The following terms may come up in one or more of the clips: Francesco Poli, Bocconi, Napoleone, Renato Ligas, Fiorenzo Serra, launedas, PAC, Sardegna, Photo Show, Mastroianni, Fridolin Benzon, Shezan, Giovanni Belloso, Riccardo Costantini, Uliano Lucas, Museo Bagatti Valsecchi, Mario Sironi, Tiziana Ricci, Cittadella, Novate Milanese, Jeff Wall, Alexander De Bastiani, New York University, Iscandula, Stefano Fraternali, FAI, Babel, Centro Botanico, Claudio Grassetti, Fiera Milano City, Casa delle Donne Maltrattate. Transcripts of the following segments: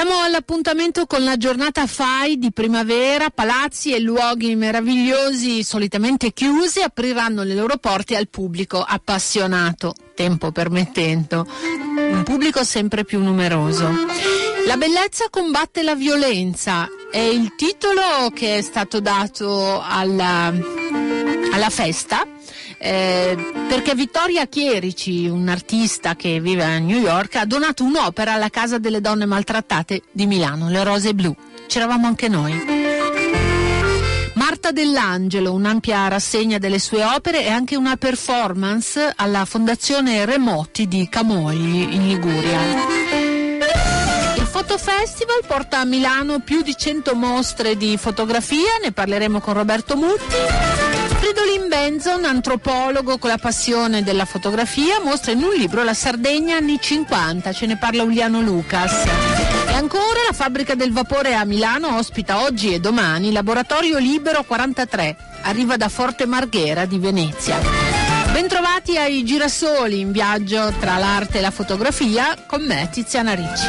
Siamo all'appuntamento con la giornata FAI di primavera. Palazzi e luoghi meravigliosi solitamente chiusi apriranno le loro porte al pubblico appassionato, tempo permettendo, un pubblico sempre più numeroso. La bellezza combatte la violenza è il titolo che è stato dato alla festa. Perché Vittoria Chierici, un'artista che vive a New York, ha donato un'opera alla Casa delle Donne Maltrattate di Milano, Le Rose Blu. C'eravamo anche noi. Marta Dell'Angelo, un'ampia rassegna delle sue opere e anche una performance alla Fondazione Remoti di Camogli in Liguria. Foto Festival porta a Milano più di 100 mostre di fotografia, ne parleremo con Roberto Mutti. Fridolin Benzon, antropologo con la passione della fotografia, mostra in un libro la Sardegna anni 50, ce ne parla Uliano Lucas. E ancora la Fabbrica del Vapore a Milano ospita oggi e domani Laboratorio Libero 43, arriva da Forte Marghera di Venezia. Bentrovati ai girasoli in viaggio tra l'arte e la fotografia, con me Tiziana Ricci.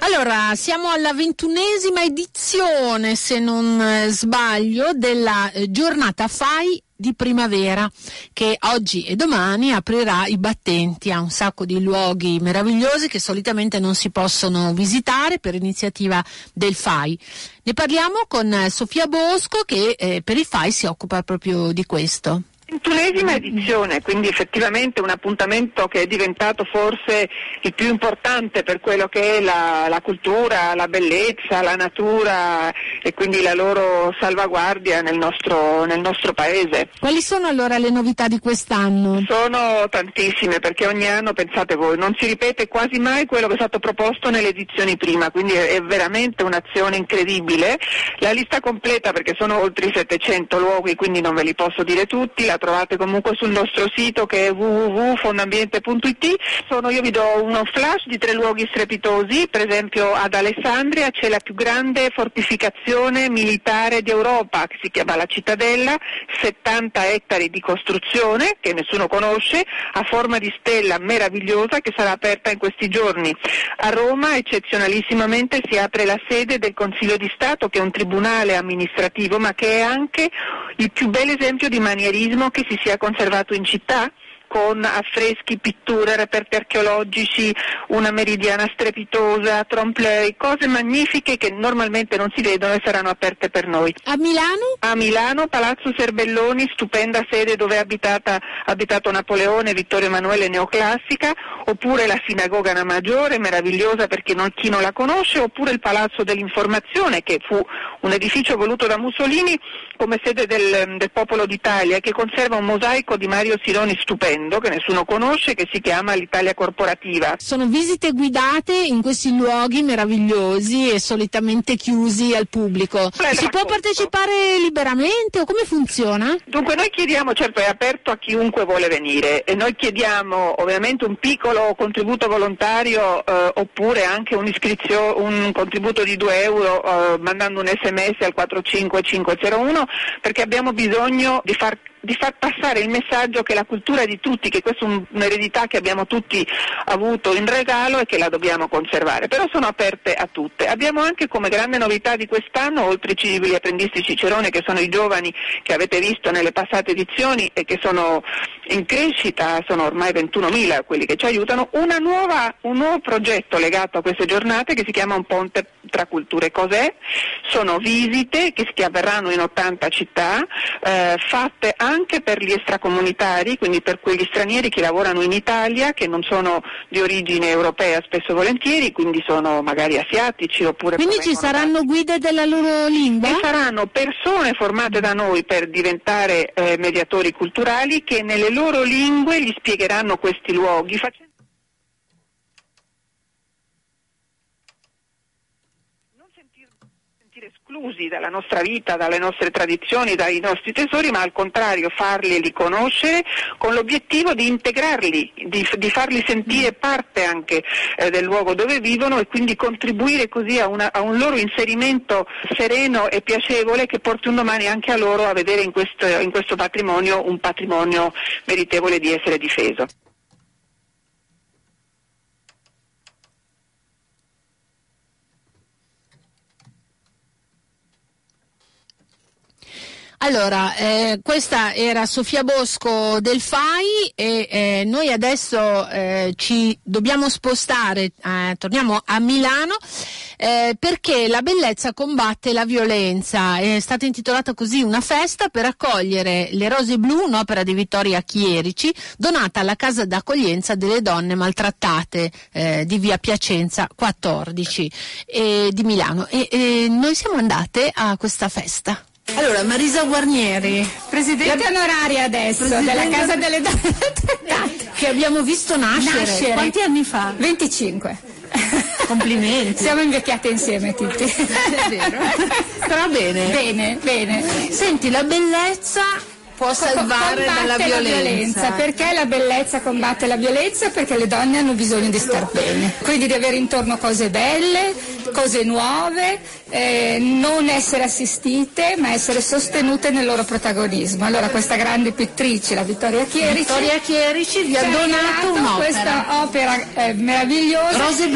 Allora, siamo alla 21ª edizione, se non sbaglio, della giornata FAI di primavera, che oggi e domani aprirà i battenti a un sacco di luoghi meravigliosi che solitamente non si possono visitare per iniziativa del FAI. Ne parliamo con Sofia Bosco che per il FAI si occupa proprio di questo. 21ª edizione, quindi effettivamente un appuntamento che è diventato forse il più importante per quello che è la cultura, la bellezza, la natura e quindi la loro salvaguardia nel nostro paese. Quali sono allora le novità di quest'anno? Sono tantissime, perché ogni anno, pensate voi, non si ripete quasi mai quello che è stato proposto nelle edizioni prima, quindi è veramente un'azione incredibile. La lista completa, perché sono oltre 700 luoghi, quindi non ve li posso dire tutti, la trovate comunque sul nostro sito che è www.fondambiente.it. Io vi do uno flash di 3 luoghi strepitosi. Per esempio ad Alessandria c'è la più grande fortificazione militare d'Europa, che si chiama la Cittadella, 70 ettari di costruzione che nessuno conosce, a forma di stella meravigliosa, che sarà aperta in questi giorni. A Roma eccezionalissimamente si apre la sede del Consiglio di Stato, che è un tribunale amministrativo ma che è anche il più bel esempio di manierismo che si sia conservato in città, con affreschi, pitture, reperti archeologici, una meridiana strepitosa, trompe-l'œil, cose magnifiche che normalmente non si vedono e saranno aperte per noi. A Milano? A Milano, Palazzo Serbelloni, stupenda sede dove è abitato Napoleone, Vittorio Emanuele, neoclassica, oppure la Sinagoga Na Maggiore, meravigliosa perché chi non la conosce, oppure il Palazzo dell'Informazione, che fu un edificio voluto da Mussolini come sede del popolo d'Italia, che conserva un mosaico di Mario Sironi stupendo, che nessuno conosce, che si chiama l'Italia Corporativa. Sono visite guidate in questi luoghi meravigliosi e solitamente chiusi al pubblico. Si può partecipare liberamente o come funziona? Dunque noi chiediamo, certo è aperto a chiunque vuole venire, e noi chiediamo ovviamente un piccolo contributo volontario oppure anche un contributo di €2 mandando un SMS al 45501, perché abbiamo bisogno di far passare il messaggio che la cultura è di tutti, che questa è un'eredità che abbiamo tutti avuto in regalo e che la dobbiamo conservare, però sono aperte a tutte. Abbiamo anche come grande novità di quest'anno, oltre i civili apprendisti Cicerone, che sono i giovani che avete visto nelle passate edizioni e che sono in crescita, sono ormai 21.000 quelli che ci aiutano, un nuovo progetto legato a queste giornate che si chiama Un ponte tra culture. Cos'è? Sono visite che avverranno in 80 città, fatte anche per gli extracomunitari, quindi per quegli stranieri che lavorano in Italia, che non sono di origine europea spesso e volentieri, quindi sono magari asiatici oppure... Quindi ci saranno guide della loro lingua? E saranno persone formate da noi per diventare mediatori culturali, che nelle loro lingue gli spiegheranno questi luoghi. sentire esclusi dalla nostra vita, dalle nostre tradizioni, dai nostri tesori, ma al contrario farli riconoscere con l'obiettivo di integrarli, di farli sentire parte anche del luogo dove vivono e quindi contribuire così a un loro inserimento sereno e piacevole che porti un domani anche a loro a vedere in questo patrimonio un patrimonio meritevole di essere difeso. Allora, questa era Sofia Bosco del FAI e noi adesso ci dobbiamo spostare, torniamo a Milano, perché la bellezza combatte la violenza. È stata intitolata così una festa per accogliere Le Rose Blu, un'opera di Vittoria Chierici, donata alla Casa d'Accoglienza delle Donne Maltrattate di via Piacenza 14 di Milano. E noi siamo andate a questa festa. Allora, Marisa Guarnieri, presidente onoraria adesso della Casa delle Donne che abbiamo visto nascere. Quanti anni fa? 25. Complimenti. Siamo invecchiate insieme, tutti. È vero. Sarà bene. Bene, bene. Senti, la bellezza può salvare dalla violenza. Perché la bellezza combatte la violenza? Perché le donne hanno bisogno di star bene, quindi di avere intorno cose belle, cose nuove, non essere assistite ma essere sostenute nel loro protagonismo. Allora questa grande pittrice, la Vittoria Chierici vi ha donato un'opera. Questa opera meravigliosa, Rose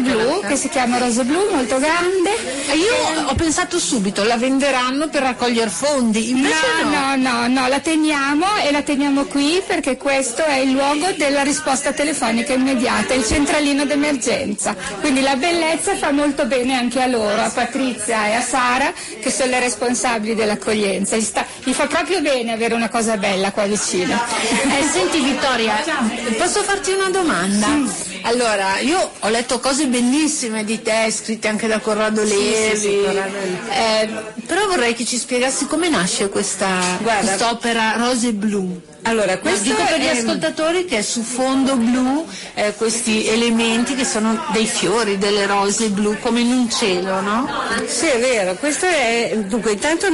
Blu, che si chiama Rose Blu, molto grande. E io ho pensato subito, la venderanno per raccogliere fondi, invece no. La teniamo e la teniamo qui perché questo è il luogo della risposta telefonica immediata, il centralino d'emergenza, quindi la bellezza fa molto bene anche a loro, a Patrizia e a Sara che sono le responsabili dell'accoglienza. Gli fa proprio bene avere una cosa bella qua vicino. Senti Vittoria, posso farti una domanda? Sì. Allora, io ho letto cose bellissime di te, scritte anche da Corrado Levi, però vorrei che ci spiegassi come nasce quest'opera Rose Blu. Allora, questo dico per gli ascoltatori che è su fondo blu, questi elementi che sono dei fiori, delle rose blu, come in un cielo, no? Sì, è vero. Dunque, intanto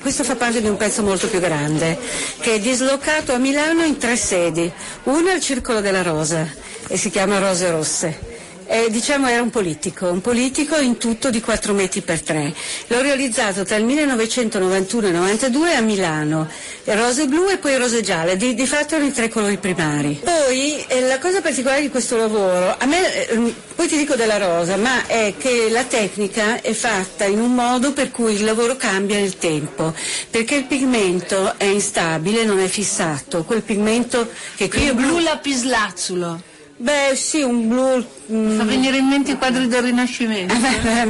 questo fa parte di un pezzo molto più grande, che è dislocato a Milano in 3 sedi. Una è il Circolo della Rosa, e si chiama Rose Rosse. Era un politico in tutto di 4 metri per 3. L'ho realizzato tra il 1991 e il 92 a Milano, rose blu e poi rose gialle, di fatto erano i 3 colori primari. Poi la cosa particolare di questo lavoro, poi ti dico della rosa, ma è che la tecnica è fatta in un modo per cui il lavoro cambia nel tempo, perché il pigmento è instabile, non è fissato, quel pigmento che qui è blu lapislazzulo. Beh sì, un blu... Fa venire in mente i quadri del Rinascimento. È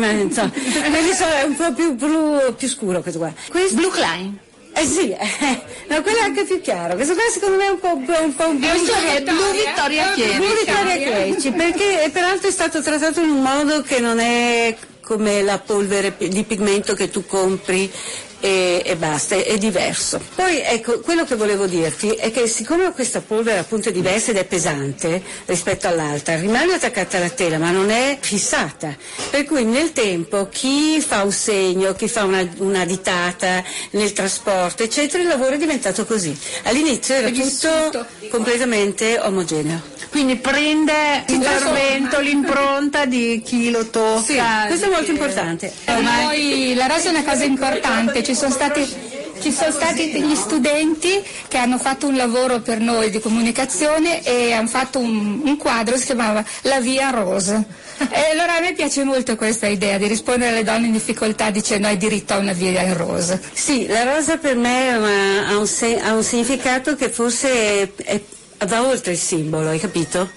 un po' più blu, più scuro questo qua. Blu Klein. No, quello è anche più chiaro. Questo qua secondo me è un po' un blu. È Blu Vittoria Chierici, perché peraltro è stato trattato in un modo che non è come la polvere di pigmento che tu compri e basta, è diverso. Poi ecco, quello che volevo dirti è che siccome questa polvere appunto è diversa ed è pesante rispetto all'altra, rimane attaccata alla tela ma non è fissata, per cui nel tempo chi fa un segno, chi fa una ditata nel trasporto eccetera, il lavoro è diventato così. All'inizio era tutto completamente omogeneo. Quindi prende l'intervento, l'impronta di chi lo tocca. Sì, questo è molto importante. Poi la rosa è una cosa importante, ci sono stati degli studenti che hanno fatto un lavoro per noi di comunicazione e hanno fatto un quadro, si chiamava La Via Rose. E allora a me piace molto questa idea di rispondere alle donne in difficoltà dicendo hai diritto a una via in rosa. Sì, la rosa per me ha un significato che forse va oltre il simbolo, hai capito?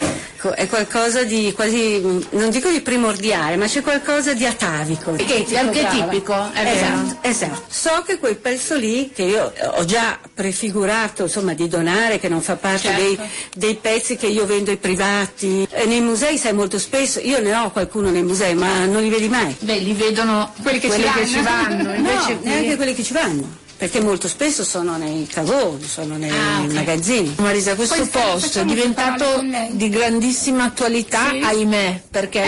È qualcosa di quasi, non dico di primordiale, ma c'è qualcosa di atavico. Archetipico, è vero. Esatto. So che quel pezzo lì, che io ho già prefigurato, insomma, di donare, che non fa parte dei pezzi che io vendo ai privati, nei musei sai molto spesso, io ne ho qualcuno nei musei, ma non li vedi mai. Beh, li vedono quelli che ci vanno. Invece no, neanche quelli che ci vanno. perché molto spesso sono nei cavoni, sono nei magazzini. Marisa, questo posto è diventato di grandissima attualità, ahimè, perché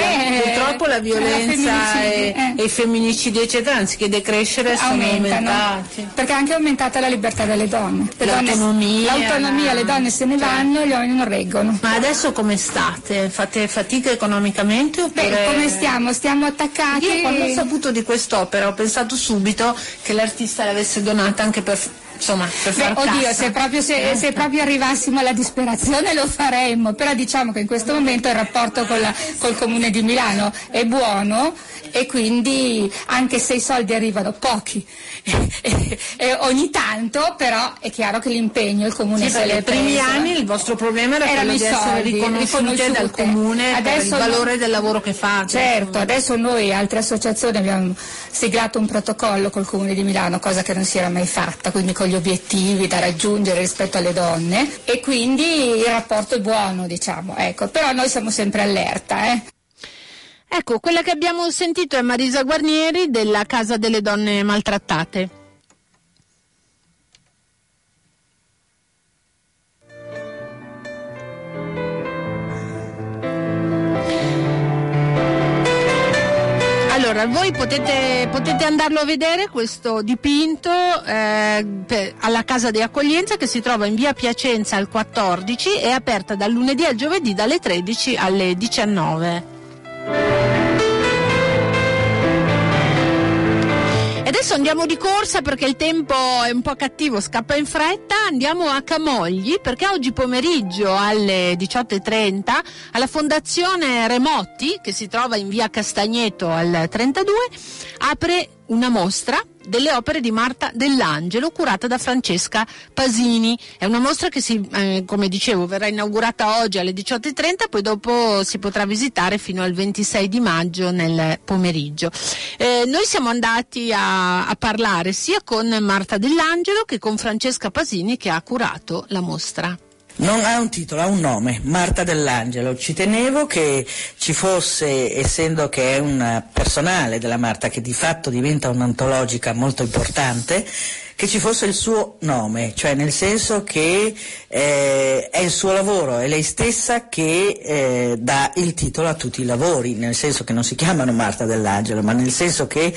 purtroppo la violenza e i femminicidi eccetera, anziché decrescere, sono aumentati. Perché è anche aumentata la libertà delle donne. L'autonomia, le donne se ne vanno, gli uomini non reggono. Ma adesso come state? Fate fatica economicamente oppure? Beh, come stiamo? Stiamo attaccati. Io quando ho saputo di quest'opera ho pensato subito che l'artista l'avesse donata anche per... Insomma, per far cassa. se proprio arrivassimo alla disperazione lo faremmo, però diciamo che in questo momento il rapporto col Comune di Milano è buono e quindi anche se i soldi arrivano pochi e ogni tanto, però è chiaro che l'impegno il Comune se l'è preso. Nei primi anni il vostro problema era quello di essere riconosciuti dal Comune adesso per il valore del lavoro che fa. Certo, adesso noi altre associazioni abbiamo siglato un protocollo col Comune di Milano, cosa che non si era mai fatta, quindi con gli obiettivi da raggiungere rispetto alle donne, e quindi il rapporto è buono, diciamo, ecco, però noi siamo sempre allerta. Ecco, quella che abbiamo sentito è Marisa Guarnieri della Casa delle Donne Maltrattate. Allora, voi potete andarlo a vedere questo dipinto alla casa di accoglienza che si trova in via Piacenza al 14, è aperta dal lunedì al giovedì dalle 13 alle 19. E adesso andiamo di corsa perché il tempo è un po' cattivo, scappa in fretta, andiamo a Camogli perché oggi pomeriggio alle 18.30 alla Fondazione Remoti, che si trova in via Castagneto al 32, apre una mostra delle opere di Marta Dell'Angelo curata da Francesca Pasini. È una mostra che come dicevo verrà inaugurata oggi alle 18.30, poi dopo si potrà visitare fino al 26 di maggio nel pomeriggio. Noi siamo andati a parlare sia con Marta Dell'Angelo che con Francesca Pasini che ha curato la mostra. Non ha un titolo, ha un nome, Marta Dell'Angelo. Ci tenevo che ci fosse, essendo che è un personale della Marta, che di fatto diventa un'antologica molto importante, che ci fosse il suo nome, cioè nel senso che è il suo lavoro, è lei stessa che dà il titolo a tutti i lavori, nel senso che non si chiamano Marta Dell'Angelo, ma nel senso che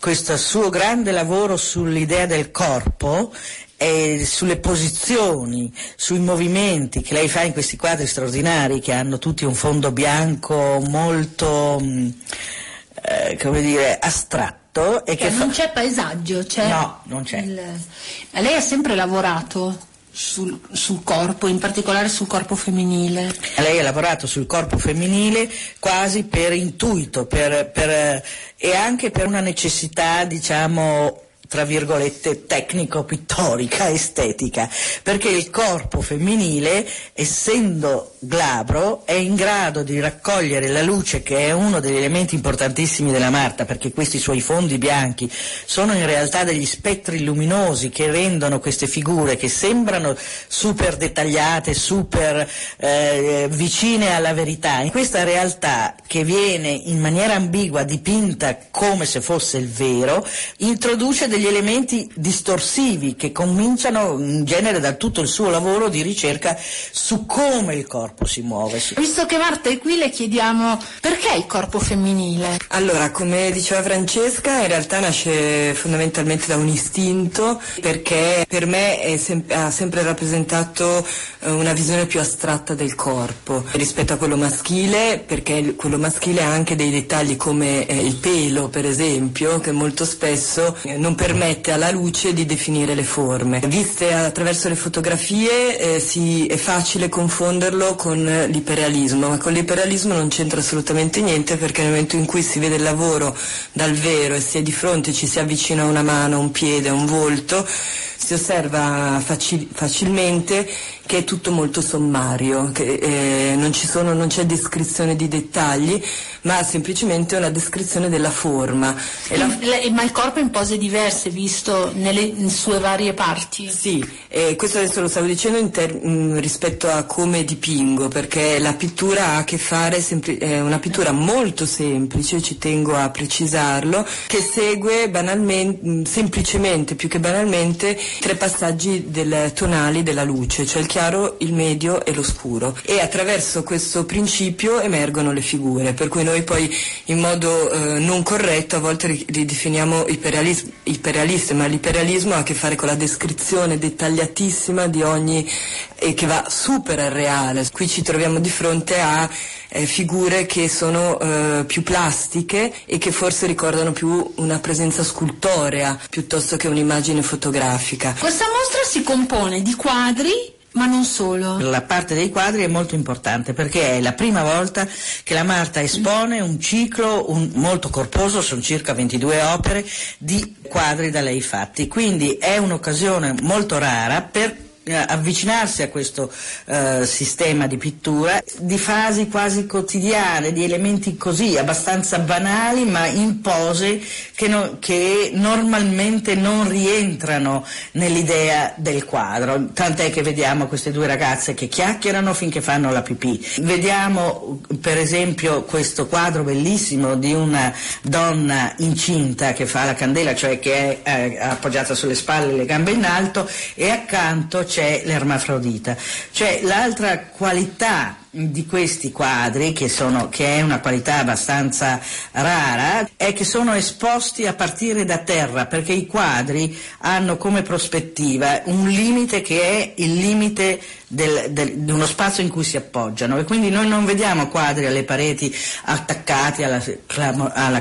questo suo grande lavoro sull'idea del corpo e sulle posizioni, sui movimenti che lei fa in questi quadri straordinari che hanno tutti un fondo bianco molto, astratto. E che non c'è paesaggio, c'è? No, non c'è. Lei ha sempre lavorato sul corpo, in particolare sul corpo femminile. Lei ha lavorato sul corpo femminile quasi per intuito, e anche per una necessità, diciamo, tra virgolette, tecnico-pittorica, estetica, perché il corpo femminile, essendo glabro, è in grado di raccogliere la luce, che è uno degli elementi importantissimi della Marta, perché questi suoi fondi bianchi sono in realtà degli spettri luminosi che rendono queste figure, che sembrano super dettagliate, super vicine alla verità, in questa realtà che viene in maniera ambigua dipinta come se fosse il vero, introduce degli elementi distorsivi che cominciano in genere da tutto il suo lavoro di ricerca su come il corpo si muove. Visto che Marta è qui, le chiediamo perché il corpo femminile? Allora, come diceva Francesca, in realtà nasce fondamentalmente da un istinto, perché per me ha sempre rappresentato una visione più astratta del corpo rispetto a quello maschile, perché quello maschile ha anche dei dettagli come il pelo, per esempio, che molto spesso non permette alla luce di definire le forme. Viste attraverso le fotografie è facile confonderlo con l'iperrealismo, ma con l'iperrealismo non c'entra assolutamente niente, perché nel momento in cui si vede il lavoro dal vero e si è di fronte, ci si avvicina una mano, un piede, un volto, si osserva facilmente che è tutto molto sommario, che non c'è descrizione di dettagli, ma semplicemente una descrizione della forma. Ma il corpo in pose diverse, visto nelle sue varie parti? Sì, questo adesso lo stavo dicendo rispetto a come dipingo, perché la pittura ha a che fare, è una pittura molto semplice, ci tengo a precisarlo, che segue semplicemente, più che banalmente, tre passaggi tonali della luce, cioè il chiaro, il medio e lo scuro, e attraverso questo principio emergono le figure, per cui noi poi in modo non corretto a volte ridefiniamo iperrealisti, ma l'iperrealismo ha a che fare con la descrizione dettagliatissima di ogni, e che va supera il reale. Qui ci troviamo di fronte a figure che sono più plastiche e che forse ricordano più una presenza scultorea piuttosto che un'immagine fotografica. Questa mostra si compone di quadri, ma non solo. La parte dei quadri è molto importante perché è la prima volta che la Marta espone un ciclo molto corposo, sono circa 22 opere di quadri da lei fatti, quindi è un'occasione molto rara per avvicinarsi a questo sistema di pittura, di fasi quasi quotidiane, di elementi così abbastanza banali ma in pose che normalmente non rientrano nell'idea del quadro, tant'è che vediamo queste due ragazze che chiacchierano finché fanno la pipì, vediamo per esempio questo quadro bellissimo di una donna incinta che fa la candela, cioè che è appoggiata sulle spalle, le gambe in alto, e accanto c'è l'ermafrodita, cioè l'altra qualità di questi quadri che è una qualità abbastanza rara, è che sono esposti a partire da terra, perché i quadri hanno come prospettiva un limite che è il limite di uno spazio in cui si appoggiano, e quindi noi non vediamo quadri alle pareti attaccati alla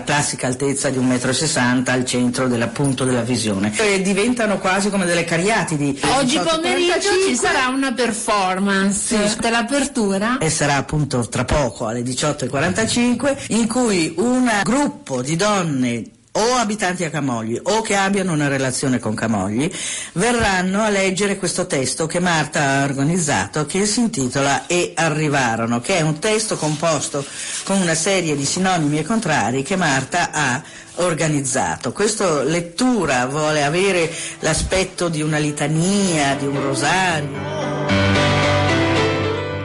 classica altezza di 1,60 m al centro appunto della visione, e diventano quasi come delle cariatidi. Oggi pomeriggio ci sarà una performance dell'apertura, e sarà appunto tra poco alle 18:45, in cui un gruppo di donne o abitanti a Camogli o che abbiano una relazione con Camogli verranno a leggere questo testo che Marta ha organizzato, che si intitola E arrivarono, che è un testo composto con una serie di sinonimi e contrari che Marta ha organizzato. Questa lettura vuole avere l'aspetto di una litania, di un rosario.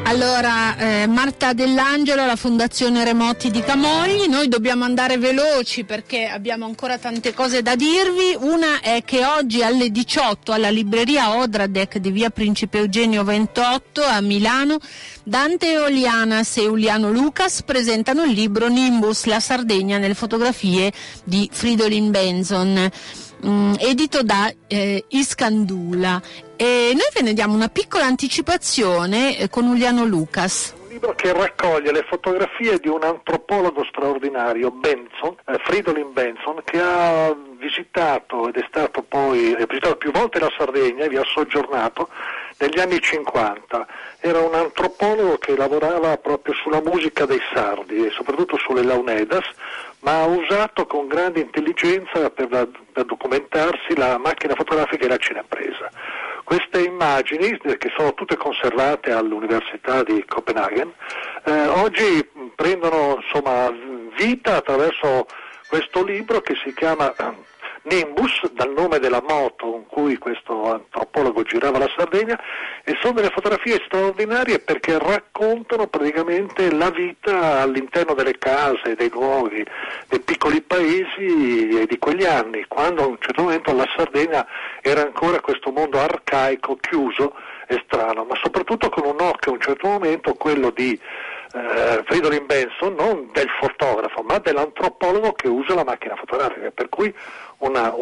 Allora, Marta Dell'Angelo, la Fondazione Remoti di Camogli. Noi dobbiamo andare veloci perché abbiamo ancora tante cose da dirvi. Una è che oggi alle 18 alla libreria Odradec di via Principe Eugenio 28 a Milano, Dante Olianas e Uliano Lucas presentano il libro Nimbus, la Sardegna nelle fotografie di Fridolin Benzon, edito da Iscandula. E noi ve ne diamo una piccola anticipazione con Uliano Lucas. Un libro che raccoglie le fotografie di un antropologo straordinario, Benzon, Fridolin Benzon, che ha visitato è visitato più volte la Sardegna e vi ha soggiornato negli anni 50. Era un antropologo che lavorava proprio sulla musica dei sardi e soprattutto sulle launedas, ma ha usato con grande intelligenza per documentarsi la macchina fotografica e la cinepresa. Queste immagini, che sono tutte conservate all'Università di Copenaghen, oggi prendono vita attraverso questo libro che si chiama Nimbus, dal nome della moto con cui questo antropologo girava la Sardegna, e sono delle fotografie straordinarie perché raccontano praticamente la vita all'interno delle case, dei luoghi, dei piccoli paesi e di quegli anni, quando a un certo momento la Sardegna era ancora questo mondo arcaico, chiuso e strano, ma soprattutto con un occhio a un certo momento, quello di Fridolin Benzon, non del fotografo ma dell'antropologo che usa la macchina fotografica, per cui una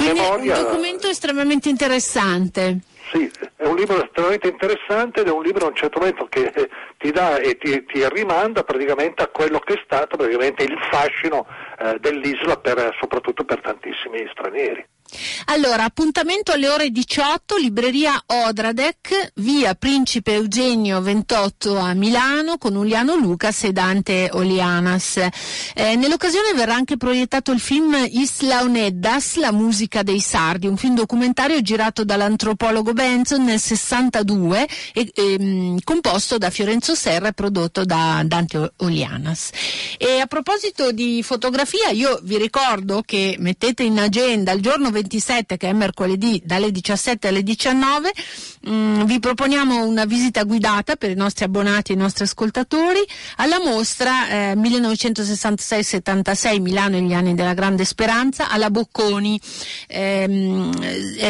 memoria. È un documento estremamente interessante. Sì, è un libro estremamente interessante ed è un libro a un certo momento che ti dà e ti rimanda praticamente a quello che è stato praticamente il fascino dell'isola, soprattutto per tantissimi stranieri. Allora, appuntamento alle ore 18, libreria Odradec, via Principe Eugenio 28 a Milano, con Uliano Lucas e Dante Olianas. Nell'occasione verrà anche proiettato il film Islaoneddas, la musica dei sardi, un film documentario girato dall'antropologo Benzon nel 62 e composto da Fiorenzo Serra e prodotto da Dante Olianas. E a proposito di fotografia, io vi ricordo che mettete in agenda il giorno 27, che è mercoledì, dalle 17 alle 19, vi proponiamo una visita guidata per i nostri abbonati e i nostri ascoltatori alla mostra 1966-76 Milano e gli anni della Grande Speranza alla Bocconi. È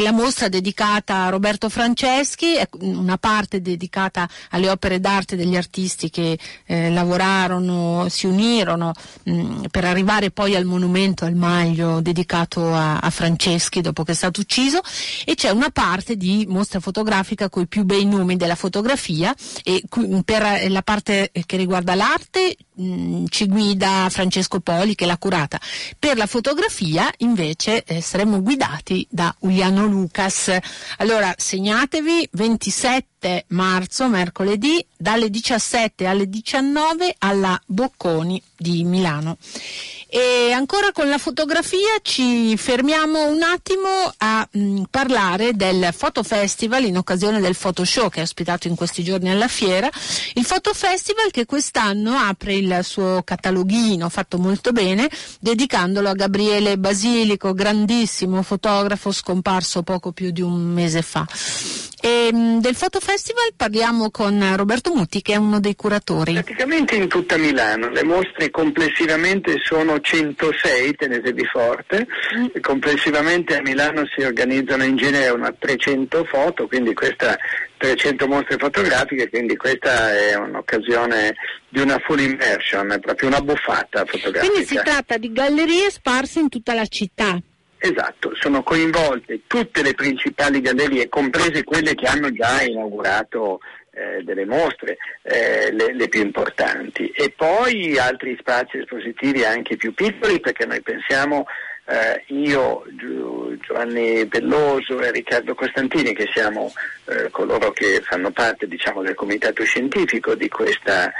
la mostra dedicata a Roberto Franceschi, è una parte dedicata alle opere d'arte degli artisti che lavorarono, si unirono per arrivare poi al monumento, al Maglio dedicato a Franceschi dopo che è stato ucciso, e c'è una parte di mostra fotografica coi più bei nomi della fotografia, e per la parte che riguarda l'arte ci guida Francesco Poli, che l'ha curata. Per la fotografia invece saremo guidati da Uliano Lucas. Allora segnatevi, 27 marzo, mercoledì, dalle 17 alle 19 alla Bocconi di Milano. E ancora con la fotografia ci fermiamo un attimo a parlare del Foto Festival in occasione del Photo Show che è ospitato in questi giorni alla fiera. Il Foto Festival che quest'anno apre il suo cataloghino, fatto molto bene, dedicandolo a Gabriele Basilico, grandissimo fotografo scomparso poco più di un mese fa. E del Foto Festival parliamo con Roberto Mutti, che è uno dei curatori. Praticamente in tutta Milano le mostre complessivamente sono 106, tenetevi forte. Complessivamente a Milano si organizzano in genere una 300 foto, quindi questa 300 mostre fotografiche, quindi questa è un'occasione di una full immersion, è proprio una buffata fotografica. Quindi si tratta di gallerie sparse in tutta la città. Esatto, sono coinvolte tutte le principali gallerie, comprese quelle che hanno già inaugurato delle mostre, le più importanti, e poi altri spazi espositivi anche più piccoli, perché noi pensiamo, io, Giovanni Belloso e Riccardo Costantini, che siamo coloro che fanno parte, diciamo, del comitato scientifico di questa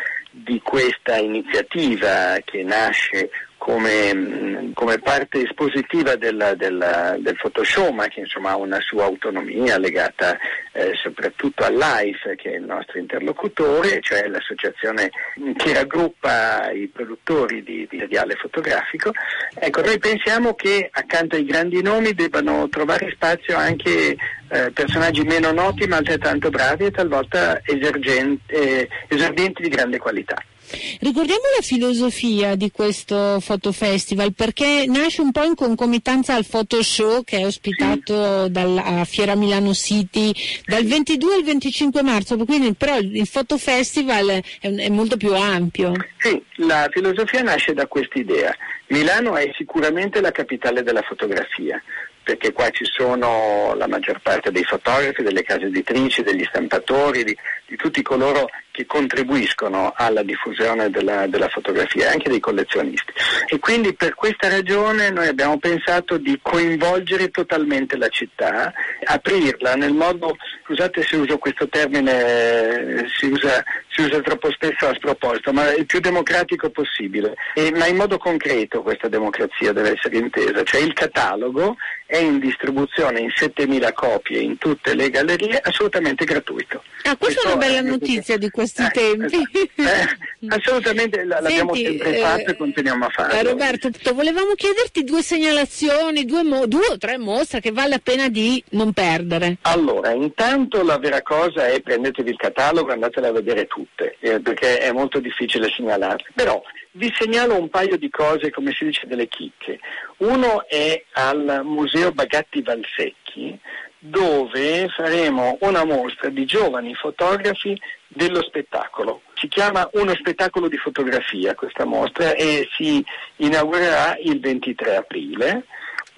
iniziativa che nasce come parte espositiva del Photoshow, ma che insomma ha una sua autonomia legata soprattutto all'AIF, che è il nostro interlocutore, cioè l'associazione che raggruppa i produttori di materiale fotografico. Ecco, noi pensiamo che accanto ai grandi nomi debbano trovare spazio anche personaggi meno noti ma altrettanto bravi e talvolta esordienti di grande qualità. Ricordiamo la filosofia di questo Foto Festival, perché nasce un po' in concomitanza al Photo Show che è ospitato dalla Fiera Milano City dal 22 al 25 marzo, quindi però il Foto Festival è molto più ampio. Sì, la filosofia nasce da quest'idea. Milano è sicuramente la capitale della fotografia, perché qua ci sono la maggior parte dei fotografi, delle case editrici, degli stampatori, di tutti coloro che contribuiscono alla diffusione della fotografia, anche dei collezionisti. E quindi per questa ragione noi abbiamo pensato di coinvolgere totalmente la città, aprirla nel modo, scusate se uso questo termine, si usa troppo spesso a sproposito, ma il più democratico possibile, ma in modo concreto questa democrazia deve essere intesa, cioè il catalogo è in distribuzione in 7.000 copie in tutte le gallerie, assolutamente gratuito. Questa è una bella notizia di questi tempi. Assolutamente, l'abbiamo sempre fatto e continuiamo a farlo. Roberto, volevamo chiederti due segnalazioni, due o tre mostre che vale la pena di non perdere. Allora, intanto la vera cosa è prendetevi il catalogo e andatele a vedere tutte, perché è molto difficile segnalarle. Però vi segnalo un paio di cose, come si dice, delle chicche. Uno è al Museo Bagatti Valsecchi, dove faremo una mostra di giovani fotografi dello spettacolo. Si chiama Uno spettacolo di fotografia questa mostra e si inaugurerà il 23 aprile.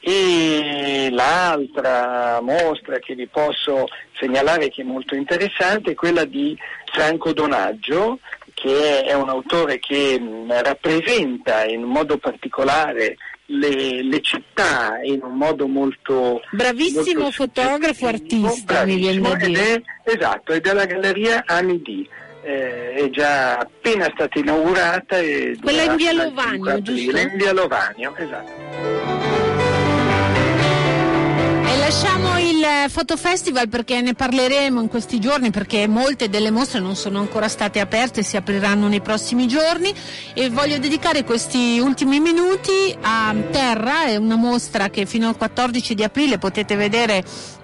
E l'altra mostra che vi posso segnalare, che è molto interessante, è quella di Franco Donaggio, che è un autore che rappresenta in modo particolare le città in un modo molto bravissimo, molto fotografo artista, mi viene da dire. Esatto, è della galleria Anni D, è già appena stata inaugurata, e quella in via Lovanio, giusto? In via Lovanio, esatto. Lasciamo il Foto Festival perché ne parleremo in questi giorni, perché molte delle mostre non sono ancora state aperte, si apriranno nei prossimi giorni, e voglio dedicare questi ultimi minuti a Terra. È una mostra che fino al 14 di aprile potete vedere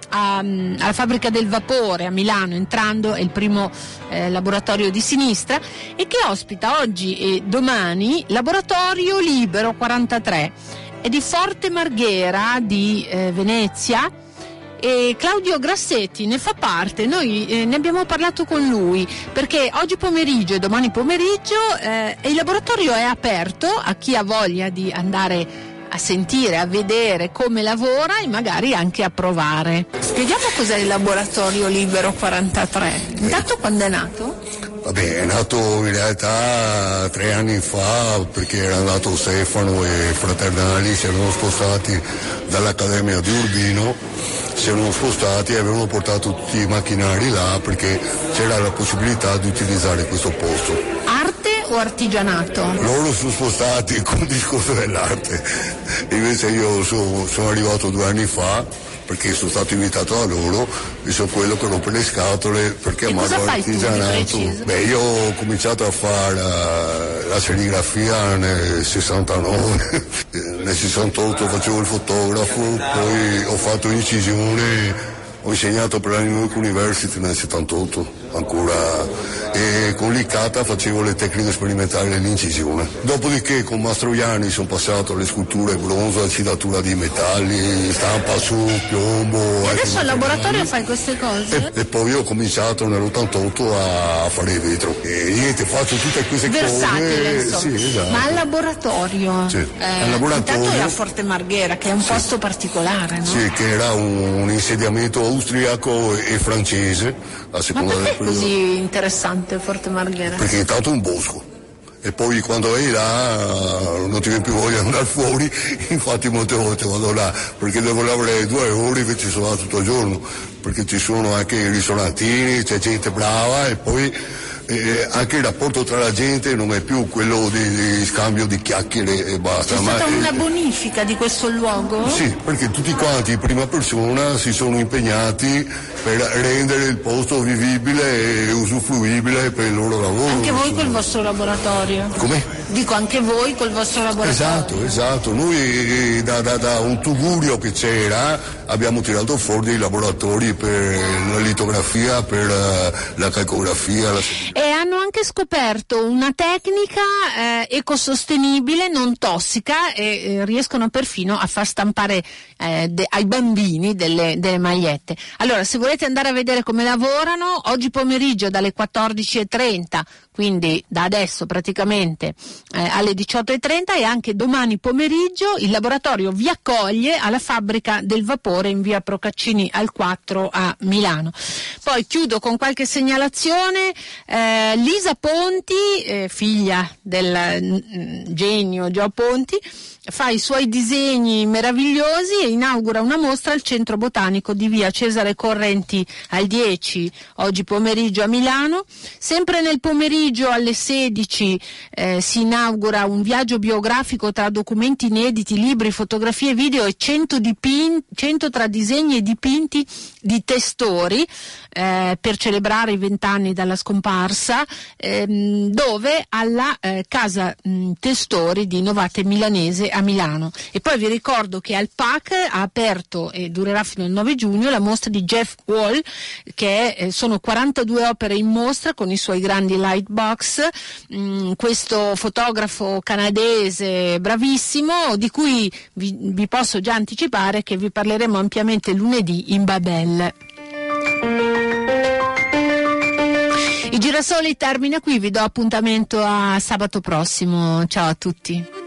alla Fabbrica del Vapore a Milano, entrando è il primo laboratorio di sinistra, e che ospita oggi e domani Laboratorio Libero 43. È di Forte Marghera di Venezia, e Claudio Grassetti ne fa parte. Noi ne abbiamo parlato con lui perché oggi pomeriggio e domani pomeriggio il laboratorio è aperto a chi ha voglia di andare a sentire, a vedere come lavora e magari anche a provare. Spieghiamo cos'è il Laboratorio Libero 43. Intanto, quando è nato? Vabbè, è nato in realtà 3 anni fa, perché era nato Stefano e fraternali, si erano spostati dall'Accademia di Urbino, si erano spostati e avevano portato tutti i macchinari là perché c'era la possibilità di utilizzare questo posto. Arte o artigianato? Loro sono spostati con il discorso dell'arte, invece io sono arrivato 2 anni fa, perché sono stato invitato da loro e sono quello che rompe le scatole perché amavo l'artigianato. Beh, io ho cominciato a fare la serigrafia nel 69, nel 68 facevo il fotografo, poi ho fatto incisione, ho insegnato per la New York University nel 78 ancora, e con l'Icata facevo le tecniche sperimentali dell'incisione. Dopodiché con Mastroianni sono passato alle sculture bronzo, accidatura di metalli, stampa su, piombo. E adesso al laboratorio fai queste cose? E poi ho cominciato nell'88 a fare il vetro. E niente, faccio tutte queste cose. Sì, esatto. Ma al laboratorio? Sì. Al laboratorio. Intanto è a Forte Marghera, che è un posto particolare, no? Sì, che era un insediamento austriaco e francese, a seconda del periodo. Ma così interessante Forte Marghera? Perché è stato un bosco e poi quando vai là non ti viene più voglia di andare fuori, infatti molte volte vado là perché devo lavorare 2 ore, invece sono là tutto il giorno, perché ci sono anche i ristorantini, c'è gente brava, e poi anche il rapporto tra la gente non è più quello di scambio di chiacchiere e basta. C'è stata una bonifica di questo luogo? Sì, perché tutti quanti in prima persona si sono impegnati per rendere il posto vivibile e usufruibile per il loro lavoro. Anche voi col vostro laboratorio? Come? Dico, anche voi col vostro laboratorio? Esatto. Noi da un tugurio che c'era abbiamo tirato fuori dei laboratori per la litografia, per la calcografia, E hanno anche scoperto una tecnica ecosostenibile, non tossica, e riescono perfino a far stampare ai bambini delle magliette. Allora, se volete andare a vedere come lavorano, oggi pomeriggio dalle 14:30, quindi da adesso praticamente alle 18:30, e anche domani pomeriggio il laboratorio vi accoglie alla Fabbrica del Vapore in via Procaccini al 4 a Milano. Poi chiudo con qualche segnalazione. Lisa Ponti, figlia del genio Gio Ponti, fa i suoi disegni meravigliosi e inaugura una mostra al Centro Botanico di via Cesare Correnti al 10 oggi pomeriggio a Milano. Sempre nel pomeriggio alle 16 si inaugura un viaggio biografico tra documenti inediti, libri, fotografie, video e 100 tra disegni e dipinti di Testori, per celebrare i 20 anni dalla scomparsa, dove alla Casa Testori di Novate Milanese a Milano. E poi vi ricordo che al PAC ha aperto e durerà fino al 9 giugno la mostra di Jeff Wall, che sono 42 opere in mostra con i suoi grandi lightbox, questo fotografo canadese bravissimo di cui vi posso già anticipare che vi parleremo ampiamente lunedì in Babel. Il Girasole termina qui, vi do appuntamento a sabato prossimo, ciao a tutti.